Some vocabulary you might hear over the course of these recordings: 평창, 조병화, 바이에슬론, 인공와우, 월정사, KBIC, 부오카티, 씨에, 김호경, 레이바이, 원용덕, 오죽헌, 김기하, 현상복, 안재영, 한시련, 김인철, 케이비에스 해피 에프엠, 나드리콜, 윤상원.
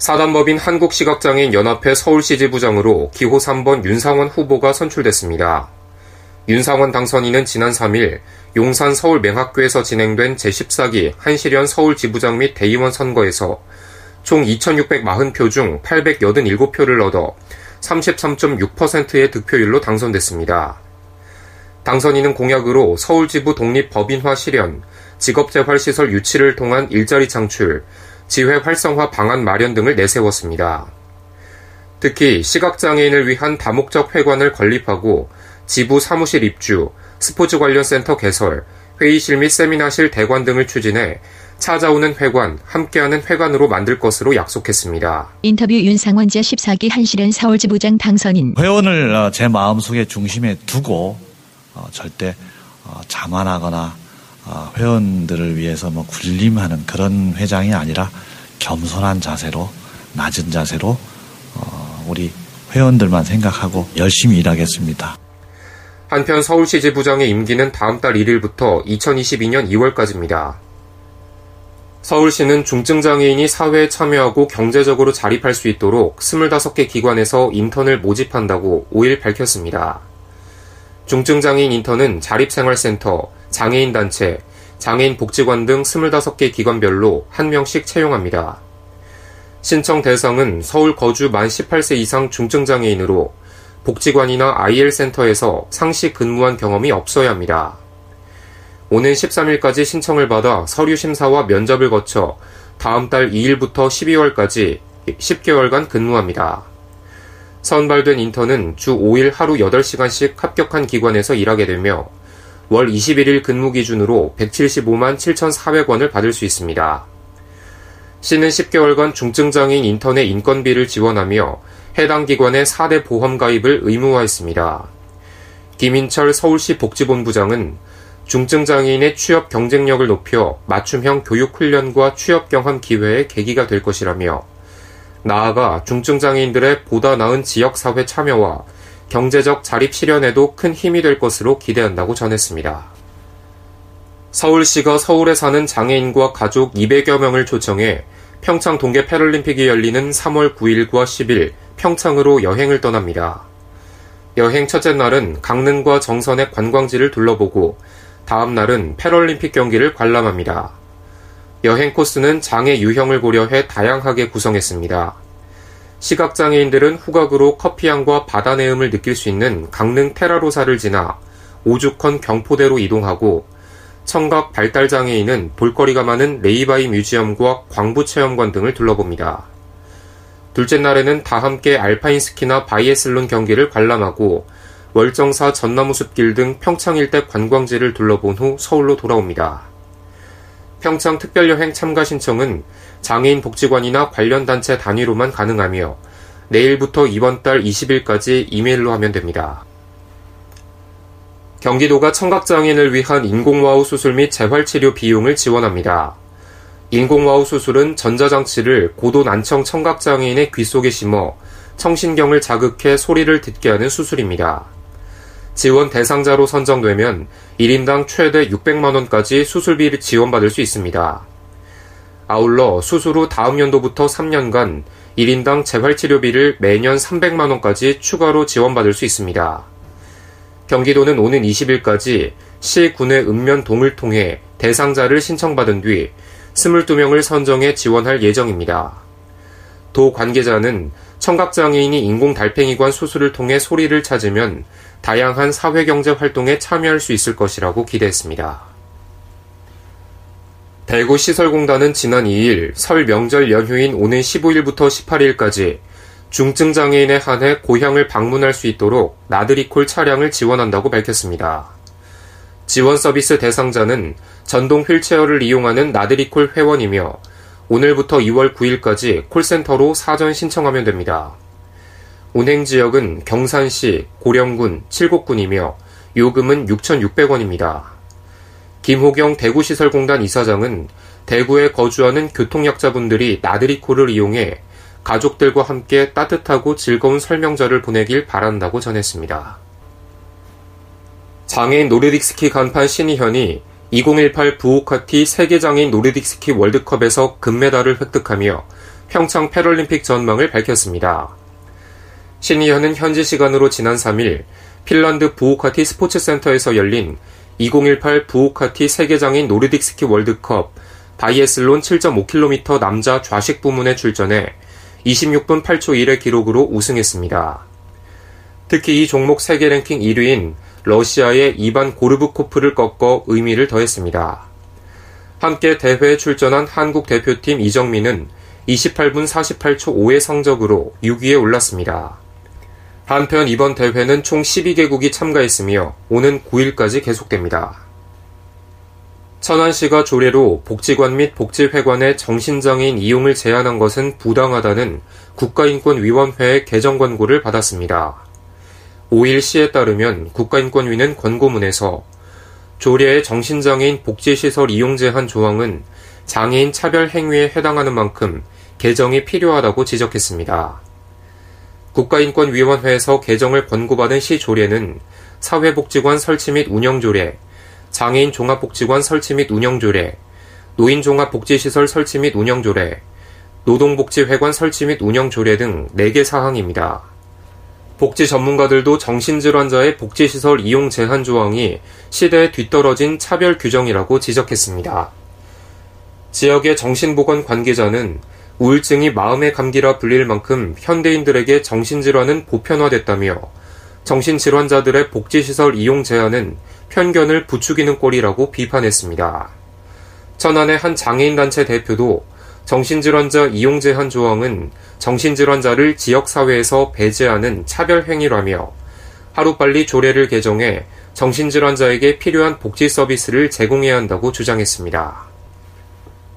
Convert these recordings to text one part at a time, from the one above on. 사단법인 한국시각장애인연합회 서울시지부장으로 기호 3번 윤상원 후보가 선출됐습니다. 윤상원 당선인은 지난 3일 용산 서울맹학교에서 진행된 제14기 한시련 서울지부장 및 대의원 선거에서 총 2,640표 중 887표를 얻어 33.6%의 득표율로 당선됐습니다. 당선인은 공약으로 서울지부 독립 법인화 실현, 직업재활시설 유치를 통한 일자리 창출, 지회 활성화 방안 마련 등을 내세웠습니다. 특히 시각장애인을 위한 다목적 회관을 건립하고 지부 사무실 입주, 스포츠 관련 센터 개설, 회의실 및 세미나실 대관 등을 추진해 찾아오는 회관, 함께하는 회관으로 만들 것으로 약속했습니다. 인터뷰 윤상원 제14기 한시련 서울지부장 당선인. 회원을 제 마음속에 중심에 두고 절대 자만하거나 회원들을 위해서 군림하는 그런 회장이 아니라 겸손한 자세로, 낮은 자세로 우리 회원들만 생각하고 열심히 일하겠습니다. 한편 서울시지부장의 임기는 다음 달 1일부터 2022년 2월까지입니다. 서울시는 중증장애인이 사회에 참여하고 경제적으로 자립할 수 있도록 25개 기관에서 인턴을 모집한다고 5일 밝혔습니다. 중증장애인 인턴은 자립생활센터, 장애인단체, 장애인복지관 등 25개 기관별로 1명씩 채용합니다. 신청 대상은 서울 거주 만 18세 이상 중증장애인으로 복지관이나 IL센터에서 상시 근무한 경험이 없어야 합니다. 오는 13일까지 신청을 받아 서류 심사와 면접을 거쳐 다음 달 2일부터 12월까지 10개월간 근무합니다. 선발된 인턴은 주 5일 하루 8시간씩 합격한 기관에서 일하게 되며 월 21일 근무 기준으로 175만 7,400원을 받을 수 있습니다. 시는 10개월간 중증장애인 인턴의 인건비를 지원하며 해당 기관의 4대 보험 가입을 의무화했습니다. 김인철 서울시 복지본부장은 중증장애인의 취업 경쟁력을 높여 맞춤형 교육훈련과 취업 경험 기회의 계기가 될 것이라며 나아가 중증장애인들의 보다 나은 지역사회 참여와 경제적 자립 실현에도 큰 힘이 될 것으로 기대한다고 전했습니다. 서울시가 서울에 사는 장애인과 가족 200여 명을 초청해 평창 동계 패럴림픽이 열리는 3월 9일과 10일 평창으로 여행을 떠납니다. 여행 첫째 날은 강릉과 정선의 관광지를 둘러보고 다음 날은 패럴림픽 경기를 관람합니다. 여행 코스는 장애 유형을 고려해 다양하게 구성했습니다. 시각장애인들은 후각으로 커피향과 바다 내음을 느낄 수 있는 강릉 테라로사를 지나 오죽헌 경포대로 이동하고 청각 발달장애인은 볼거리가 많은 레이바이 뮤지엄과 광부체험관 등을 둘러봅니다. 둘째 날에는 다 함께 알파인스키나 바이에슬론 경기를 관람하고 월정사 전나무숲길 등 평창 일대 관광지를 둘러본 후 서울로 돌아옵니다. 평창 특별여행 참가 신청은 장애인 복지관이나 관련 단체 단위로만 가능하며 내일부터 이번 달 20일까지 이메일로 하면 됩니다. 경기도가 청각장애인을 위한 인공와우 수술 및 재활치료 비용을 지원합니다. 인공와우 수술은 전자장치를 고도 난청 청각장애인의 귀 속에 심어 청신경을 자극해 소리를 듣게 하는 수술입니다. 지원 대상자로 선정되면 1인당 최대 600만원까지 수술비를 지원받을 수 있습니다. 아울러 수술 후 다음 연도부터 3년간 1인당 재활치료비를 매년 300만원까지 추가로 지원받을 수 있습니다. 경기도는 오는 20일까지 시 군의 읍면동을 통해 대상자를 신청받은 뒤 22명을 선정해 지원할 예정입니다. 도 관계자는 청각장애인이 인공달팽이관 수술을 통해 소리를 찾으면 다양한 사회경제 활동에 참여할 수 있을 것이라고 기대했습니다. 대구시설공단은 지난 2일 설 명절 연휴인 오는 15일부터 18일까지 중증장애인에 한해 고향을 방문할 수 있도록 나드리콜 차량을 지원한다고 밝혔습니다. 지원 서비스 대상자는 전동 휠체어를 이용하는 나드리콜 회원이며 오늘부터 2월 9일까지 콜센터로 사전 신청하면 됩니다. 운행지역은 경산시, 고령군, 칠곡군이며 요금은 6,600원입니다. 김호경 대구시설공단 이사장은 대구에 거주하는 교통약자분들이 나드리콜을 이용해 가족들과 함께 따뜻하고 즐거운 설명절을 보내길 바란다고 전했습니다. 장애인 노르딕스키 간판 신희현이 2018 부오카티 세계장애인 노르딕스키 월드컵에서 금메달을 획득하며 평창 패럴림픽 전망을 밝혔습니다. 신희현은 현지 시간으로 지난 3일 핀란드 부오카티 스포츠센터에서 열린 2018 부오카티 세계장애인 노르딕스키 월드컵 바이에슬론 7.5km 남자 좌식 부문에 출전해 26분 8초 1의 기록으로 우승했습니다. 특히 이 종목 세계 랭킹 1위인 러시아의 이반 고르브코프를 꺾어 의미를 더했습니다. 함께 대회에 출전한 한국 대표팀 이정민은 28분 48초 5의 성적으로 6위에 올랐습니다. 한편 이번 대회는 총 12개국이 참가했으며 오는 9일까지 계속됩니다. 천안시가 조례로 복지관 및 복지회관의 정신장애인 이용을 제한한 것은 부당하다는 국가인권위원회의 개정 권고를 받았습니다. 5일 씨에 따르면 국가인권위는 권고문에서 조례의 정신장애인 복지시설 이용 제한 조항은 장애인 차별 행위에 해당하는 만큼 개정이 필요하다고 지적했습니다. 국가인권위원회에서 개정을 권고받은 시 조례는 사회복지관 설치 및 운영조례, 장애인 종합복지관 설치 및 운영조례, 노인 종합복지시설 설치 및 운영조례, 노동복지회관 설치 및 운영조례 등 4개 사항입니다. 복지 전문가들도 정신질환자의 복지시설 이용 제한 조항이 시대에 뒤떨어진 차별 규정이라고 지적했습니다. 지역의 정신보건 관계자는 우울증이 마음의 감기라 불릴 만큼 현대인들에게 정신질환은 보편화됐다며 정신질환자들의 복지시설 이용 제한은 편견을 부추기는 꼴이라고 비판했습니다. 천안의 한 장애인단체 대표도 정신질환자 이용 제한 조항은 정신질환자를 지역사회에서 배제하는 차별행위라며 하루빨리 조례를 개정해 정신질환자에게 필요한 복지 서비스를 제공해야 한다고 주장했습니다.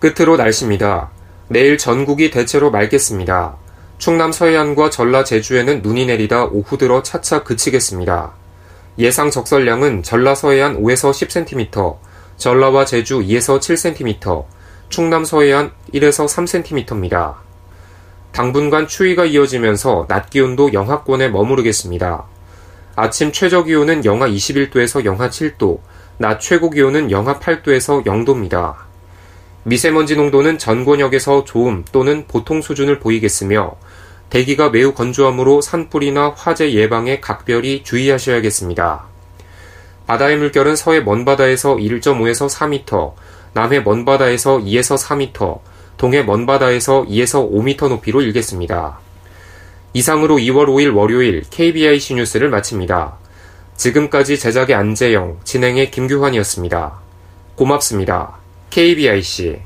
끝으로 날씨입니다. 내일 전국이 대체로 맑겠습니다. 충남 서해안과 전라 제주에는 눈이 내리다 오후 들어 차차 그치겠습니다. 예상 적설량은 전라 서해안 5에서 10cm, 전라와 제주 2에서 7cm, 충남 서해안 1에서 3cm입니다. 당분간 추위가 이어지면서 낮 기온도 영하권에 머무르겠습니다. 아침 최저 기온은 영하 21도에서 영하 7도, 낮 최고 기온은 영하 8도에서 0도입니다. 미세먼지 농도는 전 권역에서 좋음 또는 보통 수준을 보이겠으며 대기가 매우 건조하므로 산불이나 화재 예방에 각별히 주의하셔야겠습니다. 바다의 물결은 서해 먼바다에서 1.5에서 4m, 남해 먼바다에서 2에서 4m, 동해 먼바다에서 2에서 5m 높이로 일겠습니다. 이상으로 2월 5일 월요일 KBIC 뉴스를 마칩니다. 지금까지 제작의 안재영, 진행의 김규환이었습니다. 고맙습니다. KBIC